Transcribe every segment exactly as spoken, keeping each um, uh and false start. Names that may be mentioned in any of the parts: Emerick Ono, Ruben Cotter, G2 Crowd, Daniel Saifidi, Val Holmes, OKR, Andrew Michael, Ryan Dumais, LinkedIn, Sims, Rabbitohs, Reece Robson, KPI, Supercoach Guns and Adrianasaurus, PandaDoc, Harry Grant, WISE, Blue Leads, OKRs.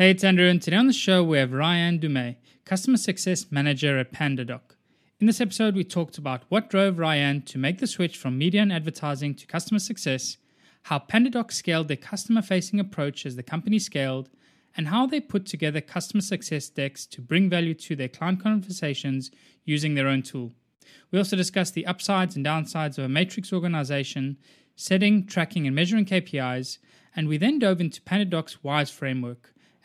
Hey, it's Andrew, and today on the show we have Ryan Dumais, Customer Success Manager at PandaDoc. In this episode, we talked about what drove Ryan to make the switch from media and advertising to customer success, how PandaDoc scaled their customer-facing approach as the company scaled, and how they put together customer success decks to bring value to their client conversations using their own tool. We also discussed the upsides and downsides of a matrix organization, setting, tracking, and measuring K P Is, and we then dove into PandaDoc's WISE framework,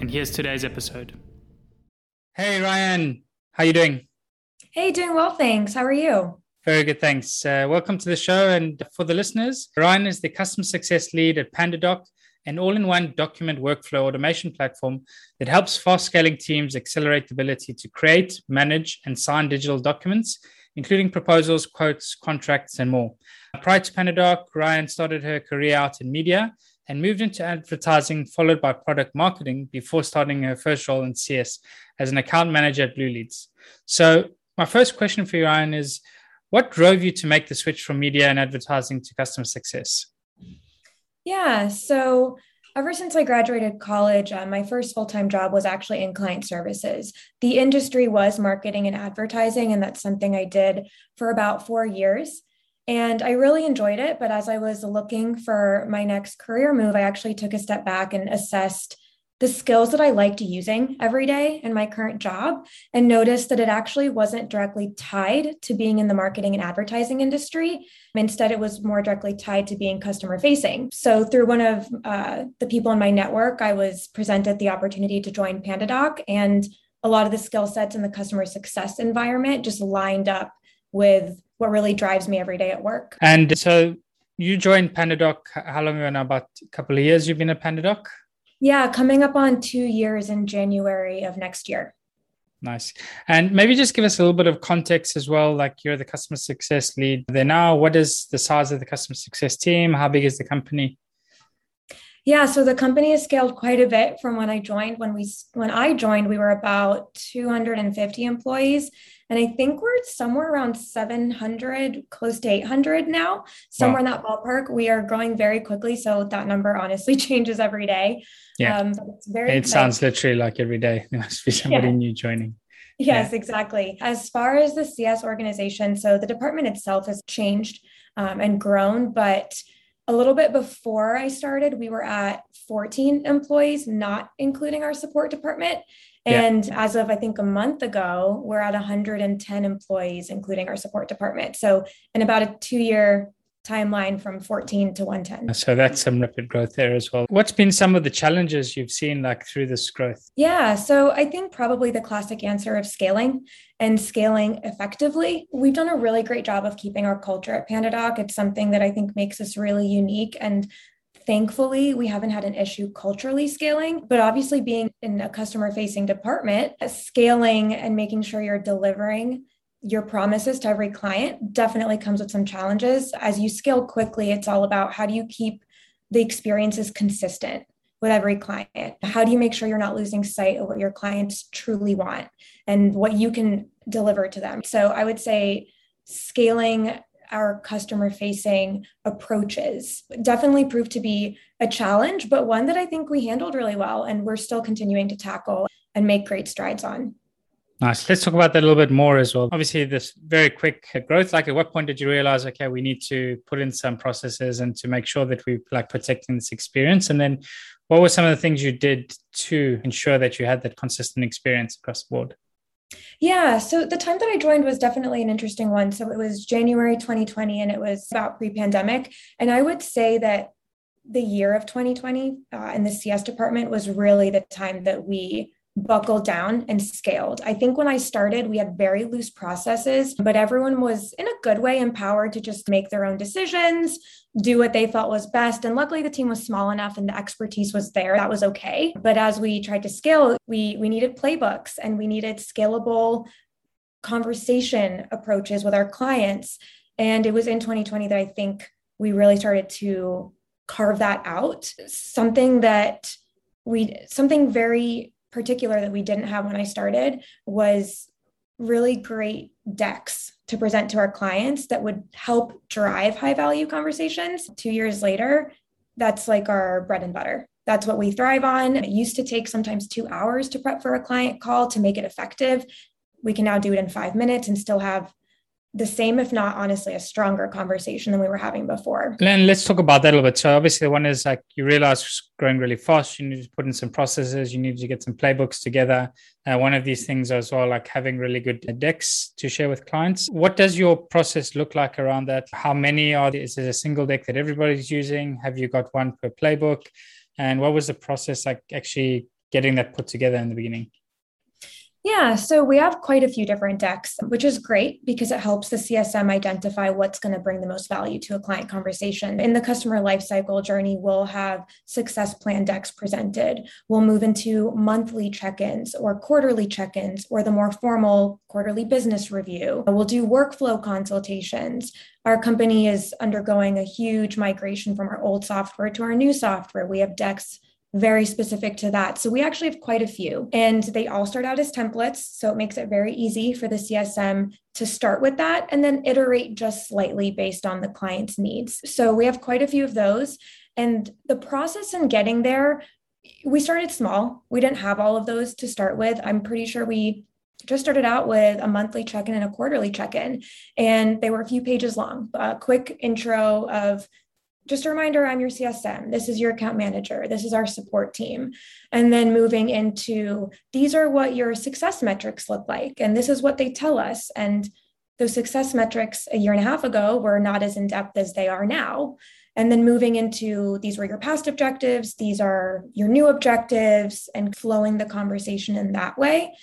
And here's today's episode. Hey, Ryan. How are you doing? Hey, doing well, thanks. How are you? Very good, thanks. Uh, welcome to the show. And for the listeners, Ryan is the Customer Success Lead at PandaDoc, an all-in-one document workflow automation platform that helps fast-scaling teams accelerate the ability to create, manage, and sign digital documents, including proposals, quotes, contracts, and more. Prior to PandaDoc, Ryan started her career out in media and moved into advertising, followed by product marketing before starting her first role in C S as an account manager at Blue Leads. So my first question for you, Ryan, is what drove you to make the switch from media and advertising to customer success? Yeah, so ever since I graduated college, uh, my first full-time job was actually in client services. The industry was marketing and advertising, and that's something I did for about four years. And I really enjoyed it. But as I was looking for my next career move, I actually took a step back and assessed the skills that I liked using every day in my current job and noticed that it actually wasn't directly tied to being in the marketing and advertising industry. Instead, it was more directly tied to being customer facing. So through one of uh, the people in my network, I was presented the opportunity to join PandaDoc, and a lot of the skill sets in the customer success environment just lined up with what really drives me every day at work. And so you joined PandaDoc how long ago now? About a couple of years you've been at PandaDoc? Yeah, coming up on two years in January of next year. Nice. And maybe just give us a little bit of context as well. Like, you're the customer success lead there now. What is the size of the customer success team? How big is the company? Yeah, so the company has scaled quite a bit from when I joined. When we when I joined, we were about two hundred fifty employees, and I think we're somewhere around seven hundred, close to eight hundred now, somewhere wow. in that ballpark. We are growing very quickly, so that number honestly changes every day. Yeah, um, but it's very. It exciting. Sounds literally like every day there must be somebody yeah. new joining. Yes, yeah. exactly. As far as the C S organization, so the department itself has changed um, and grown, but a little bit before I started, we were at fourteen employees, not including our support department. And yeah. as of, I think, a month ago, we're at one hundred ten employees, including our support department. So in about a two-year timeline from fourteen to one hundred ten. So that's some rapid growth there as well. What's been some of the challenges you've seen like through this growth? Yeah, so I think probably the classic answer of scaling and scaling effectively. We've done a really great job of keeping our culture at PandaDoc. It's something that I think makes us really unique, and thankfully, we haven't had an issue culturally scaling, but obviously being in a customer-facing department, scaling and making sure you're delivering your promises to every client definitely comes with some challenges. As you scale quickly, it's all about how do you keep the experiences consistent with every client? How do you make sure you're not losing sight of what your clients truly want and what you can deliver to them? So I would say scaling our customer-facing approaches definitely proved to be a challenge, but one that I think we handled really well and we're still continuing to tackle and make great strides on. Nice. Let's talk about that a little bit more as well. Obviously, this very quick growth, like at what point did you realize, okay, we need to put in some processes and to make sure that we're like protecting this experience? And then what were some of the things you did to ensure that you had that consistent experience across the board? Yeah. So the time that I joined was definitely an interesting one. So it was January twenty twenty and it was about pre-pandemic. And I would say that the year of twenty twenty uh, in the C S department was really the time that we buckled down and scaled. I think when I started, we had very loose processes, but everyone was in a good way empowered to just make their own decisions, do what they felt was best. And luckily the team was small enough and the expertise was there. That was okay. But as we tried to scale, we, we needed playbooks and we needed scalable conversation approaches with our clients. And it was in twenty twenty that I think we really started to carve that out. Something that we, something very particular that we didn't have when I started was really great decks to present to our clients that would help drive high value conversations. Two years later, that's like our bread and butter. That's what we thrive on. It used to take sometimes two hours to prep for a client call to make it effective. We can now do it in five minutes and still have the same, if not honestly, a stronger conversation than we were having before. Len, let's talk about that a little bit. So obviously the one is like, you realize it's growing really fast. You need to put in some processes. You need to get some playbooks together. Uh, one of these things as well, like having really good decks to share with clients. What does your process look like around that? How many are there? Is it a single deck that everybody's using? Have you got one per playbook? And what was the process like actually getting that put together in the beginning? Yeah, so we have quite a few different decks, which is great because it helps the C S M identify what's going to bring the most value to a client conversation. In the customer lifecycle journey, we'll have success plan decks presented. We'll move into monthly check-ins or quarterly check-ins or the more formal quarterly business review. We'll do workflow consultations. Our company is undergoing a huge migration from our old software to our new software. We have decks very specific to that. So we actually have quite a few and they all start out as templates. So it makes it very easy for the C S M to start with that and then iterate just slightly based on the client's needs. So we have quite a few of those. And the process in getting there, we started small. We didn't have all of those to start with. I'm pretty sure we just started out with a monthly check-in and a quarterly check-in. And they were a few pages long, a quick intro of just a reminder, I'm your C S M. This is your account manager. This is our support team. And then moving into, these are what your success metrics look like. And this is what they tell us. And those success metrics a year and a half ago were not as in-depth as they are now. And then moving into, these were your past objectives. These are your new objectives, and flowing the conversation in that way.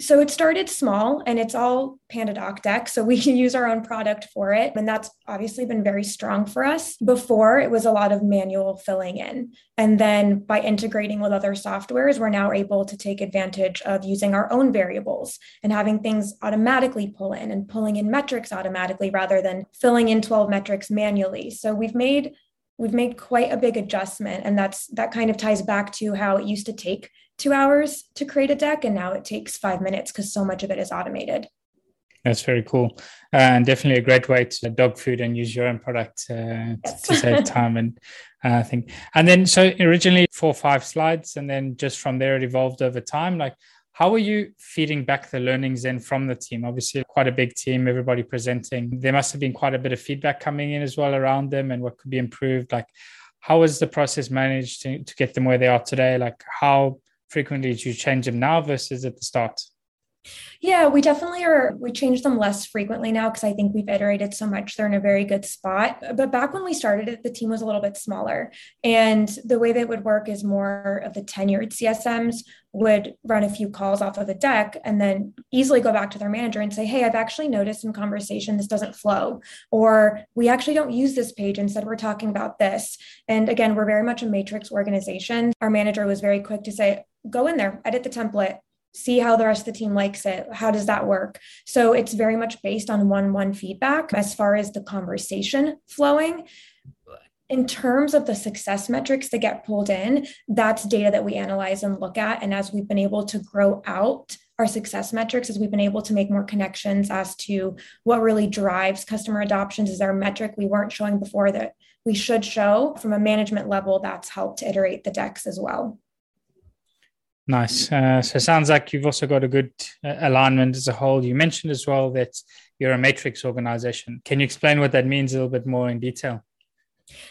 So it started small and it's all PandaDoc deck. So we can use our own product for it. And that's obviously been very strong for us. Before, it was a lot of manual filling in. And then by integrating with other softwares, we're now able to take advantage of using our own variables and having things automatically pull in and pulling in metrics automatically rather than filling in twelve metrics manually. So we've made we've made quite a big adjustment. And that's that kind of ties back to how it used to take two hours to create a deck. And now it takes five minutes because so much of it is automated. That's very cool. Uh, and definitely a great way to dog food and use your own product uh, yes. to, to save time and uh, thing. And then, so originally four or five slides, and then just from there, it evolved over time. Like, how are you feeding back the learnings then from the team? Obviously, quite a big team, everybody presenting. There must have been quite a bit of feedback coming in as well around them and what could be improved. Like, how was the process managed to, to get them where they are today? Like, how frequently do you change them now versus at the start? Yeah, we definitely are. We change them less frequently now because I think we've iterated so much. They're in a very good spot. But back when we started it, the team was a little bit smaller. And the way that would work is more of the tenured C S Ms would run a few calls off of a deck and then easily go back to their manager and say, hey, I've actually noticed in conversation this doesn't flow, or we actually don't use this page. Instead, we're talking about this. And again, we're very much a matrix organization. Our manager was very quick to say, go in there, edit the template, see how the rest of the team likes it. How does that work? So it's very much based on one-on-one feedback as far as the conversation flowing. In terms of the success metrics that get pulled in, that's data that we analyze and look at. And as we've been able to grow out our success metrics, as we've been able to make more connections as to what really drives customer adoptions, is there a metric we weren't showing before that we should show from a management level, that's helped to iterate the decks as well. Nice. Uh, so it sounds like you've also got a good uh, alignment as a whole. You mentioned as well that you're a matrix organization. Can you explain what that means a little bit more in detail?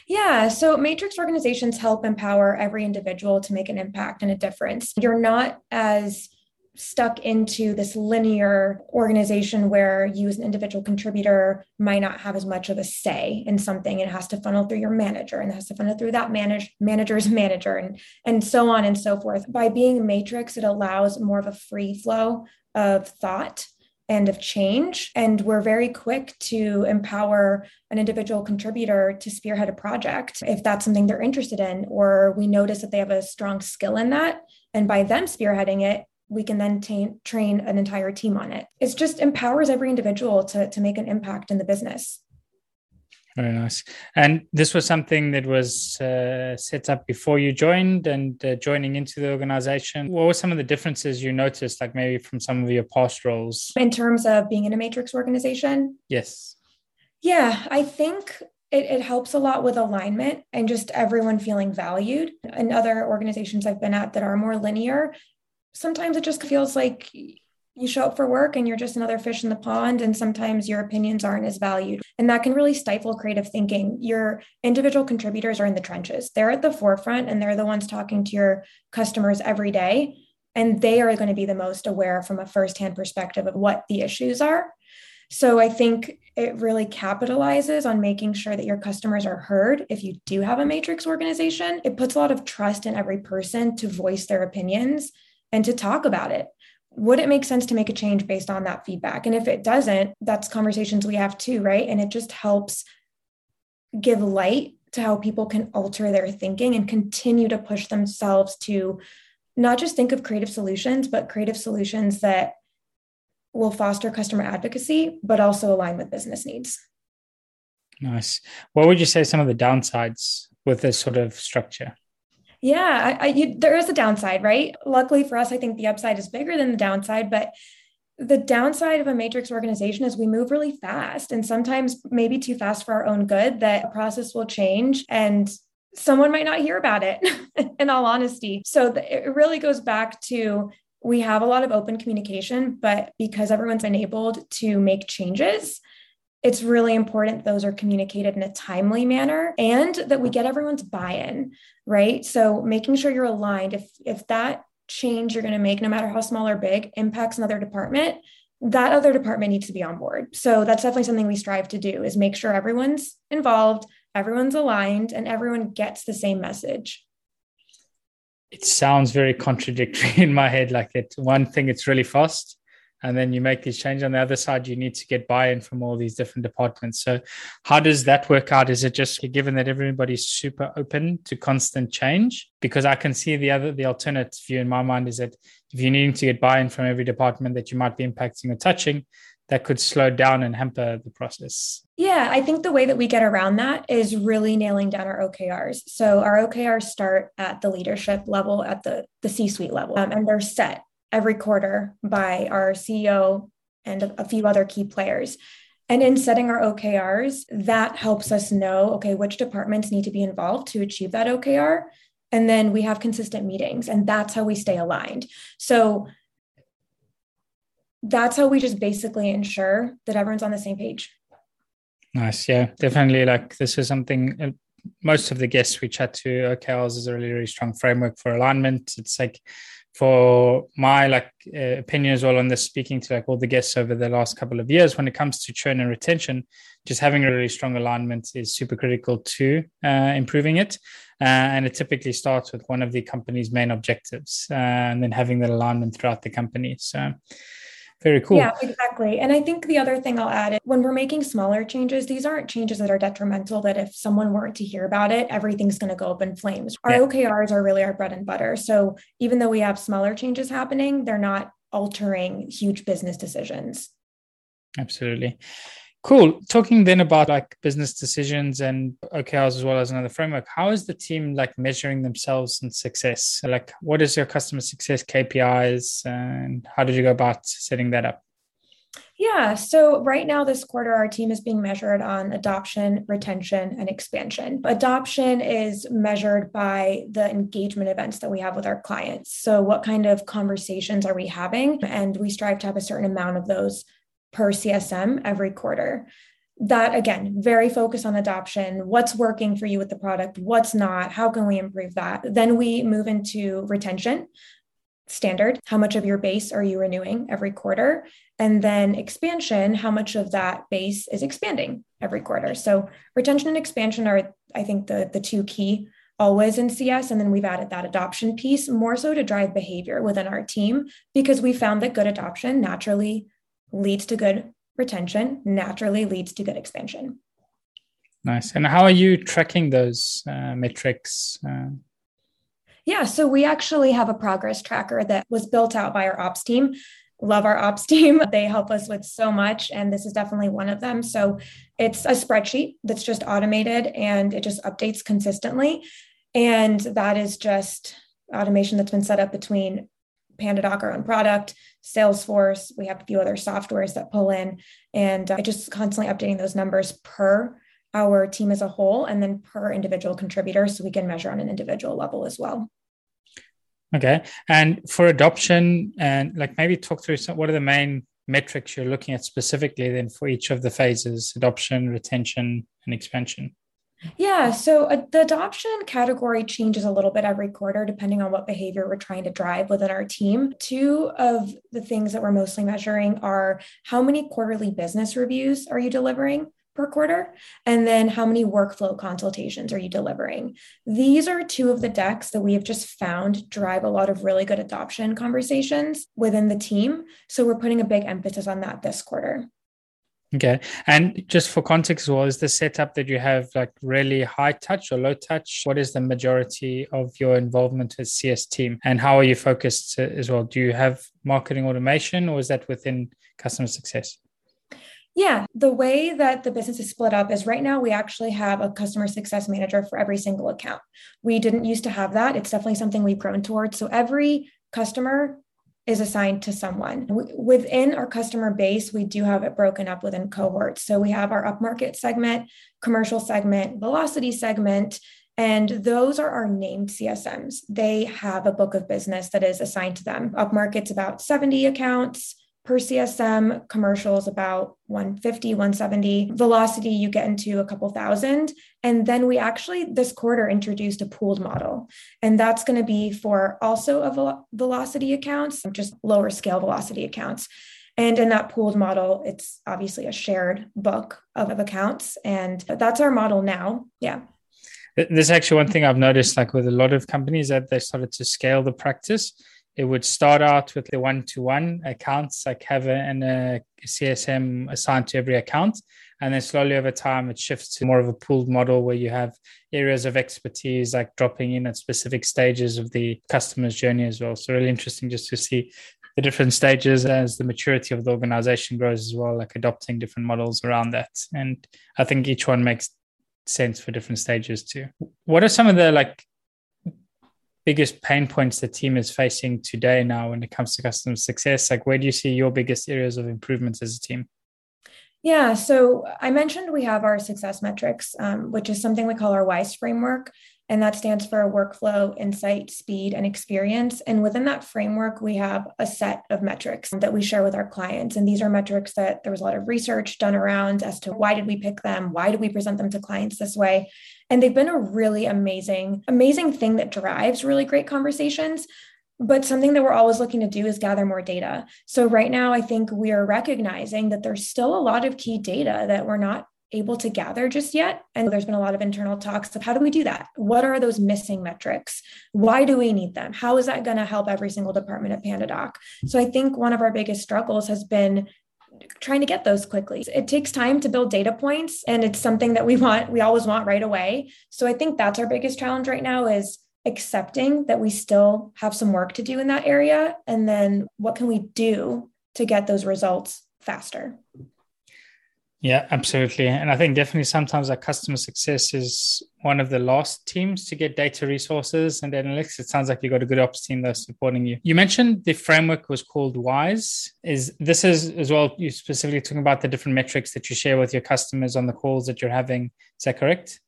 Yeah. So matrix organizations help empower every individual to make an impact and a difference. You're not as stuck into this linear organization where you as an individual contributor might not have as much of a say in something. It has to funnel through your manager, and it has to funnel through that manage, manager's manager and, and so on and so forth. By being a matrix, it allows more of a free flow of thought and of change. And we're very quick to empower an individual contributor to spearhead a project if that's something they're interested in, or we notice that they have a strong skill in that. And by them spearheading it, we can then t- train an entire team on it. It just empowers every individual to, to make an impact in the business. Very nice. And this was something that was uh, set up before you joined and uh, joining into the organization. What were some of the differences you noticed, like maybe from some of your past roles? In terms of being in a matrix organization? Yes. Yeah, I think It, it helps a lot with alignment and just everyone feeling valued. In other organizations I've been at that are more linear, sometimes it just feels like you show up for work and you're just another fish in the pond. And sometimes your opinions aren't as valued. And that can really stifle creative thinking. Your individual contributors are in the trenches. They're at the forefront and they're the ones talking to your customers every day. And they are going to be the most aware from a firsthand perspective of what the issues are. So I think it really capitalizes on making sure that your customers are heard. If you do have a matrix organization, it puts a lot of trust in every person to voice their opinions and to talk about it. Would it make sense to make a change based on that feedback? And if it doesn't, that's conversations we have too, right? And it just helps give light to how people can alter their thinking and continue to push themselves to not just think of creative solutions, but creative solutions that will foster customer advocacy, but also align with business needs. Nice. What would you say some of the downsides with this sort of structure? Yeah, I, I, you, there is a downside, right? Luckily for us, I think the upside is bigger than the downside, but the downside of a matrix organization is we move really fast and sometimes maybe too fast for our own good, that a process will change and someone might not hear about it in all honesty. So the, it really goes back to, we have a lot of open communication, but because everyone's enabled to make changes, it's really important those are communicated in a timely manner and that we get everyone's buy-in, right? So making sure you're aligned. If, if that change you're going to make, no matter how small or big, impacts another department, that other department needs to be on board. So that's definitely something we strive to do, is make sure everyone's involved, everyone's aligned, and everyone gets the same message. It sounds very contradictory in my head. Like it, one thing, it's really fast, and then you make these changes. On the other side, you need to get buy-in from all these different departments. So how does that work out? Is it just given that everybody's super open to constant change? Because I can see the other, the alternate view in my mind is that if you're needing to get buy-in from every department that you might be impacting or touching, that could slow down and hamper the process. Yeah, I think the way that we get around that is really nailing down our O K Rs. So our O K Rs start at the leadership level, at the, the C-suite level, um, and they're set every quarter by our C E O and a few other key players. And in setting our O K Rs, that helps us know, okay, which departments need to be involved to achieve that O K R. And then we have consistent meetings, and that's how we stay aligned. So that's how we just basically ensure that everyone's on the same page. Nice. Yeah, definitely. Like this is something most of the guests we chat to, O K Rs is a really, really strong framework for alignment. It's like, for my like uh, opinion as well on this, speaking to like all the guests over the last couple of years, when it comes to churn and retention, just having a really strong alignment is super critical to uh, improving it. Uh, and it typically starts with one of the company's main objectives uh, and then having that alignment throughout the company. So very cool. Yeah, exactly. And I think the other thing I'll add is when we're making smaller changes, these aren't changes that are detrimental, that if someone weren't to hear about it, everything's going to go up in flames. Our yeah. O K Rs are really our bread and butter. So even though we have smaller changes happening, they're not altering huge business decisions. Absolutely. Cool. Talking then about like business decisions and O K Rs as well as another framework, how is the team like measuring themselves in success? Like what is your customer success K P Is and how did you go about setting that up? Yeah. So right now this quarter, our team is being measured on adoption, retention, and expansion. Adoption is measured by the engagement events that we have with our clients. So what kind of conversations are we having? And we strive to have a certain amount of those per C S M every quarter. That, again, very focused on adoption. What's working for you with the product? What's not? How can we improve that? Then we move into retention. Standard, how much of your base are you renewing every quarter? And then expansion, how much of that base is expanding every quarter? So retention and expansion are, I think, the, the two key always in C S. And then we've added that adoption piece more so to drive behavior within our team, because we found that good adoption naturally leads to good retention, naturally leads to good expansion. Nice. And how are you tracking those uh, metrics? Uh... Yeah, so we actually have a progress tracker that was built out by our ops team. Love our ops team. They help us with so much, and this is definitely one of them. So it's a spreadsheet that's just automated, and it just updates consistently. And that is just automation that's been set up between PandaDoc, our own product, Salesforce. We have a few other softwares that pull in, and I just constantly updating those numbers per our team as a whole, and then per individual contributor, so we can measure on an individual level as well. Okay. And for adoption, and like maybe talk through some, what are the main metrics you're looking at specifically then for each of the phases, adoption, retention, and expansion? Yeah. So uh, the adoption category changes a little bit every quarter, depending on what behavior we're trying to drive within our team. Two of the things that we're mostly measuring are how many quarterly business reviews are you delivering per quarter, and then how many workflow consultations are you delivering? These are two of the decks that we have just found drive a lot of really good adoption conversations within the team. So we're putting a big emphasis on that this quarter. Okay. And just for context as well, is the setup that you have like really high touch or low touch? What is the majority of your involvement as C S team, and how are you focused as well? Do you have marketing automation, or is that within customer success? Yeah, the way that the business is split up is right now we actually have a customer success manager for every single account. We didn't used to have that. It's definitely something we've grown towards. So every customer is assigned to someone. Within our customer base, we do have it broken up within cohorts. So we have our upmarket segment, commercial segment, velocity segment, and those are our named C S Ms. They have a book of business that is assigned to them. Upmarket's about seventy accounts per C S M, commercials about one fifty, one seventy. Velocity, you get into a couple thousand. And then we actually, this quarter, introduced a pooled model. And that's going to be for also a vel- velocity accounts, just lower scale velocity accounts. And in that pooled model, it's obviously a shared book of, of accounts. And that's our model now. Yeah. There's actually one thing I've noticed, like with a lot of companies, that they started to scale the practice. It would start out with the one-to-one accounts, like have a, a C S M assigned to every account. And then slowly over time, it shifts to more of a pooled model where you have areas of expertise, like dropping in at specific stages of the customer's journey as well. So really interesting just to see the different stages as the maturity of the organization grows as well, like adopting different models around that. And I think each one makes sense for different stages too. What are some of the like biggest pain points the team is facing today now when it comes to customer success? Like where do you see your biggest areas of improvements as a team? Yeah, so I mentioned we have our success metrics, um, which is something we call our WISE framework. And that stands for workflow, insight, speed, and experience. And within that framework, we have a set of metrics that we share with our clients. And these are metrics that there was a lot of research done around as to why did we pick them? Why do we present them to clients this way? And they've been a really amazing, amazing thing that drives really great conversations. But something that we're always looking to do is gather more data. So right now, I think we are recognizing that there's still a lot of key data that we're not able to gather just yet. And there's been a lot of internal talks of how do we do that? What are those missing metrics? Why do we need them? How is that going to help every single department at PandaDoc? So I think one of our biggest struggles has been trying to get those quickly. It takes time to build data points, and it's something that we want, we always want right away. So I think that's our biggest challenge right now, is accepting that we still have some work to do in that area. And then what can we do to get those results faster? Yeah, absolutely. And I think definitely sometimes our customer success is one of the last teams to get data resources and analytics. It sounds like you've got a good ops team that's supporting you. You mentioned the framework was called WISE. Is this is as well, you specifically talking about the different metrics that you share with your customers on the calls that you're having. Is that correct?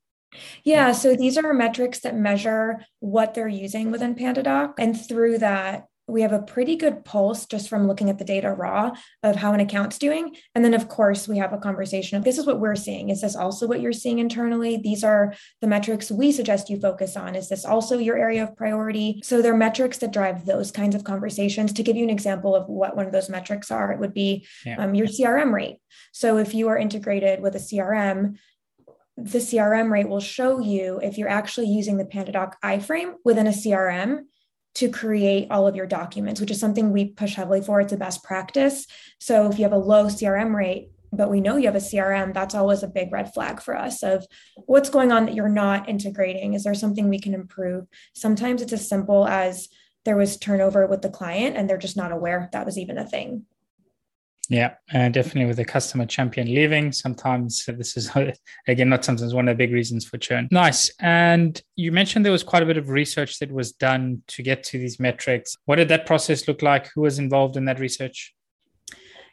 Yeah, so these are metrics that measure what they're using within PandaDoc. And through that, we have a pretty good pulse just from looking at the data raw of how an account's doing. And then, of course, we have a conversation of this is what we're seeing. Is this also what you're seeing internally? These are the metrics we suggest you focus on. Is this also your area of priority? So there are metrics that drive those kinds of conversations. To give you an example of what one of those metrics are, it would be yeah. um, your C R M rate. So if you are integrated with a C R M, the C R M rate will show you if you're actually using the PandaDoc iframe within a C R M to create all of your documents, which is something we push heavily for. It's a best practice. So if you have a low C R M rate, but we know you have a C R M, that's always a big red flag for us of what's going on that you're not integrating. Is there something we can improve? Sometimes it's as simple as there was turnover with the client and they're just not aware that was even a thing. Yeah, uh, definitely with the customer champion leaving, sometimes this is, again, not sometimes one of the big reasons for churn. Nice. And you mentioned there was quite a bit of research that was done to get to these metrics. What did that process look like? Who was involved in that research?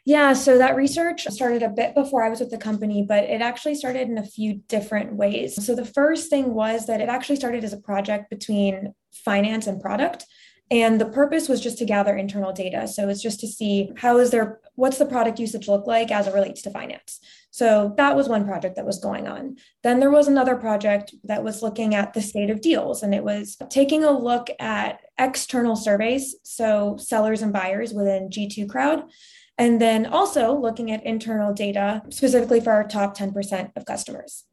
Yeah, so that research started a bit before I was with the company, but it actually started in a few different ways. So the first thing was that it actually started as a project between finance and product. And the purpose was just to gather internal data. So it's just to see how is there, what's the product usage look like as it relates to finance? So that was one project that was going on. Then there was another project that was looking at the state of deals, and it was taking a look at external surveys, so sellers and buyers within G two Crowd, and then also looking at internal data specifically for our top ten percent of customers.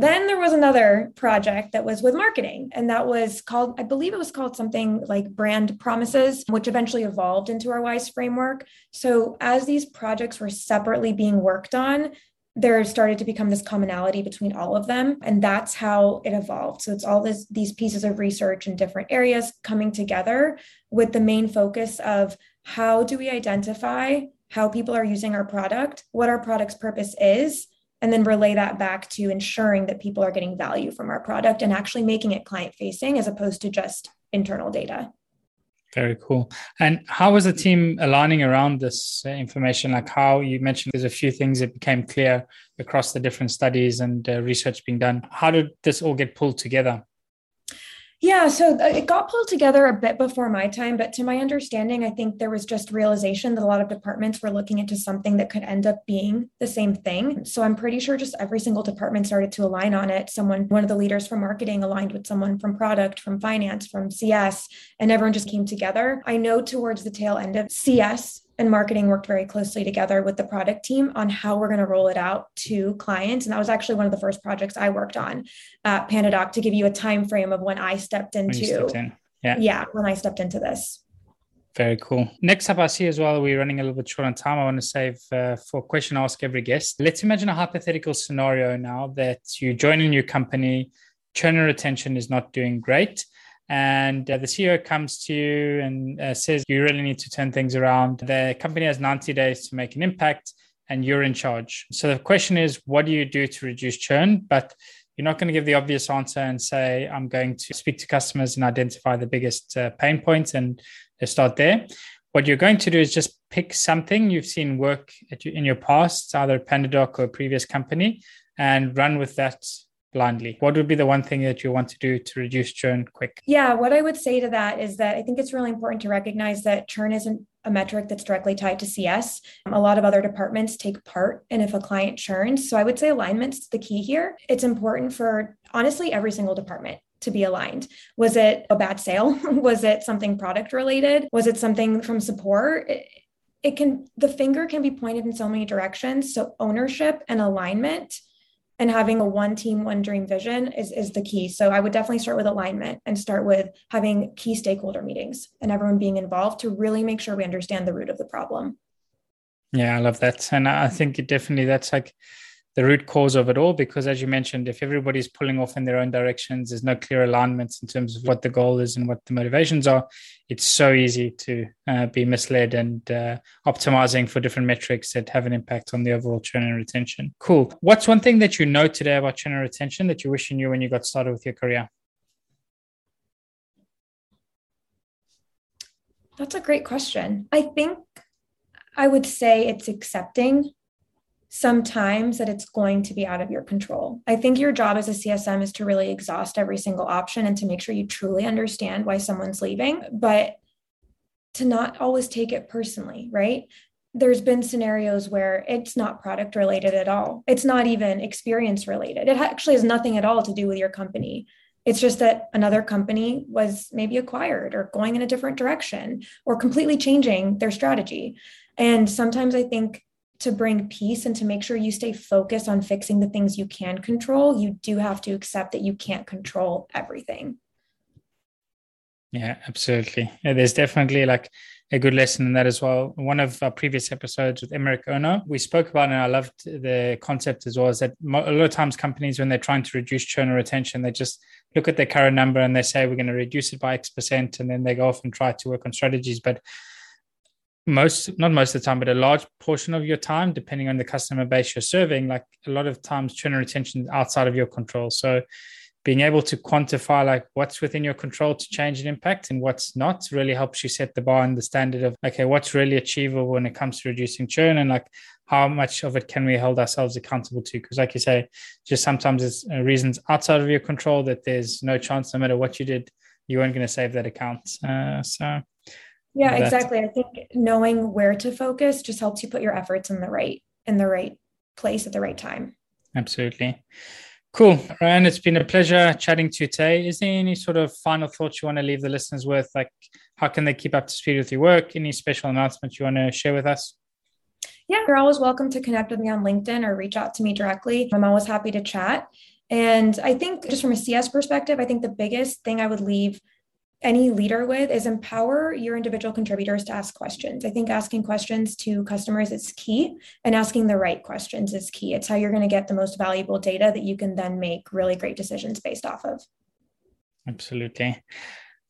Then there was another project that was with marketing, and that was called, I believe it was called something like Brand Promises, which eventually evolved into our WISE framework. So as these projects were separately being worked on, there started to become this commonality between all of them, and that's how it evolved. So it's all this, these pieces of research in different areas coming together with the main focus of how do we identify how people are using our product, what our product's purpose is, and then relay that back to ensuring that people are getting value from our product and actually making it client-facing as opposed to just internal data. Very cool. And how was the team aligning around this information? Like how you mentioned there's a few things that became clear across the different studies and uh, research being done. How did this all get pulled together? Yeah, so it got pulled together a bit before my time, but to my understanding, I think there was just realization that a lot of departments were looking into something that could end up being the same thing. So I'm pretty sure just every single department started to align on it. Someone, one of the leaders from marketing aligned with someone from product, from finance, from C S, and everyone just came together. I know towards the tail end of C S and marketing worked very closely together with the product team on how we're going to roll it out to clients. And that was actually one of the first projects I worked on at PandaDoc to give you a time frame of when I stepped into, stepped in. yeah. yeah, when I stepped into this. Very cool. Next up, I see as well, we're running a little bit short on time. I want to save uh, for a question I ask every guest. Let's imagine a hypothetical scenario now that you join a new company, churn and retention is not doing great. And uh, the C E O comes to you and uh, says, you really need to turn things around. The company has ninety days to make an impact and you're in charge. So the question is, what do you do to reduce churn? But you're not going to give the obvious answer and say, I'm going to speak to customers and identify the biggest uh, pain points and start there. What you're going to do is just pick something you've seen work at you in your past, either PandaDoc or a previous company, and run with that blindly. What would be the one thing that you want to do to reduce churn quick? Yeah, what I would say to that is that I think it's really important to recognize that churn isn't a metric that's directly tied to C S. A lot of other departments take part in if a client churns. So I would say alignment's the key here. It's important for honestly every single department to be aligned. Was it a bad sale? Was it something product related? Was it something from support? It, it can, the finger can be pointed in so many directions. So ownership and alignment and having a one team, one dream vision is, is the key. So I would definitely start with alignment and start with having key stakeholder meetings and everyone being involved to really make sure we understand the root of the problem. Yeah, I love that. And I think it definitely that's like the root cause of it all, because as you mentioned, if everybody's pulling off in their own directions, there's no clear alignments in terms of what the goal is and what the motivations are, it's so easy to uh, be misled and uh, optimizing for different metrics that have an impact on the overall churn and retention. Cool. What's one thing that you know today about churn and retention that you wish you knew when you got started with your career? That's a great question. I think I would say it's accepting sometimes that it's going to be out of your control. I think your job as a C S M is to really exhaust every single option and to make sure you truly understand why someone's leaving, but to not always take it personally, right? There's been scenarios where it's not product related at all. It's not even experience related. It actually has nothing at all to do with your company. It's just that another company was maybe acquired or going in a different direction or completely changing their strategy. And sometimes I think to bring peace and to make sure you stay focused on fixing the things you can control, you do have to accept that you can't control everything. Yeah, absolutely. Yeah, there's definitely like a good lesson in that as well. One of our previous episodes with Emerick Ono, we spoke about, and I loved the concept as well, is that a lot of times companies, when they're trying to reduce churn or retention, they just look at their current number and they say, we're going to reduce it by X percent. And then they go off and try to work on strategies. But most, not most of the time, but a large portion of your time, depending on the customer base you're serving, like a lot of times churn and retention is outside of your control. So being able to quantify like what's within your control to change and impact and what's not really helps you set the bar and the standard of, okay, what's really achievable when it comes to reducing churn and like how much of it can we hold ourselves accountable to? Because like you say, just sometimes it's reasons outside of your control that there's no chance, no matter what you did, you weren't going to save that account. Uh, so yeah, exactly. I think knowing where to focus just helps you put your efforts in the right, in the right place at the right time. Absolutely. Cool. Ryan, it's been a pleasure chatting to you today. Is there any sort of final thoughts you want to leave the listeners with? Like, how can they keep up to speed with your work? Any special announcements you want to share with us? Yeah, you're always welcome to connect with me on LinkedIn or reach out to me directly. I'm always happy to chat. And I think just from a C S perspective, I think the biggest thing I would leave any leader with is empower your individual contributors to ask questions. I think asking questions to customers is key, and asking the right questions is key. It's how you're going to get the most valuable data that you can then make really great decisions based off of. Absolutely.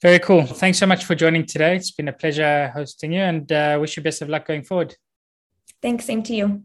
Very cool. Thanks so much for joining today. It's been a pleasure hosting you, and uh, wish you best of luck going forward. Thanks. Same to you.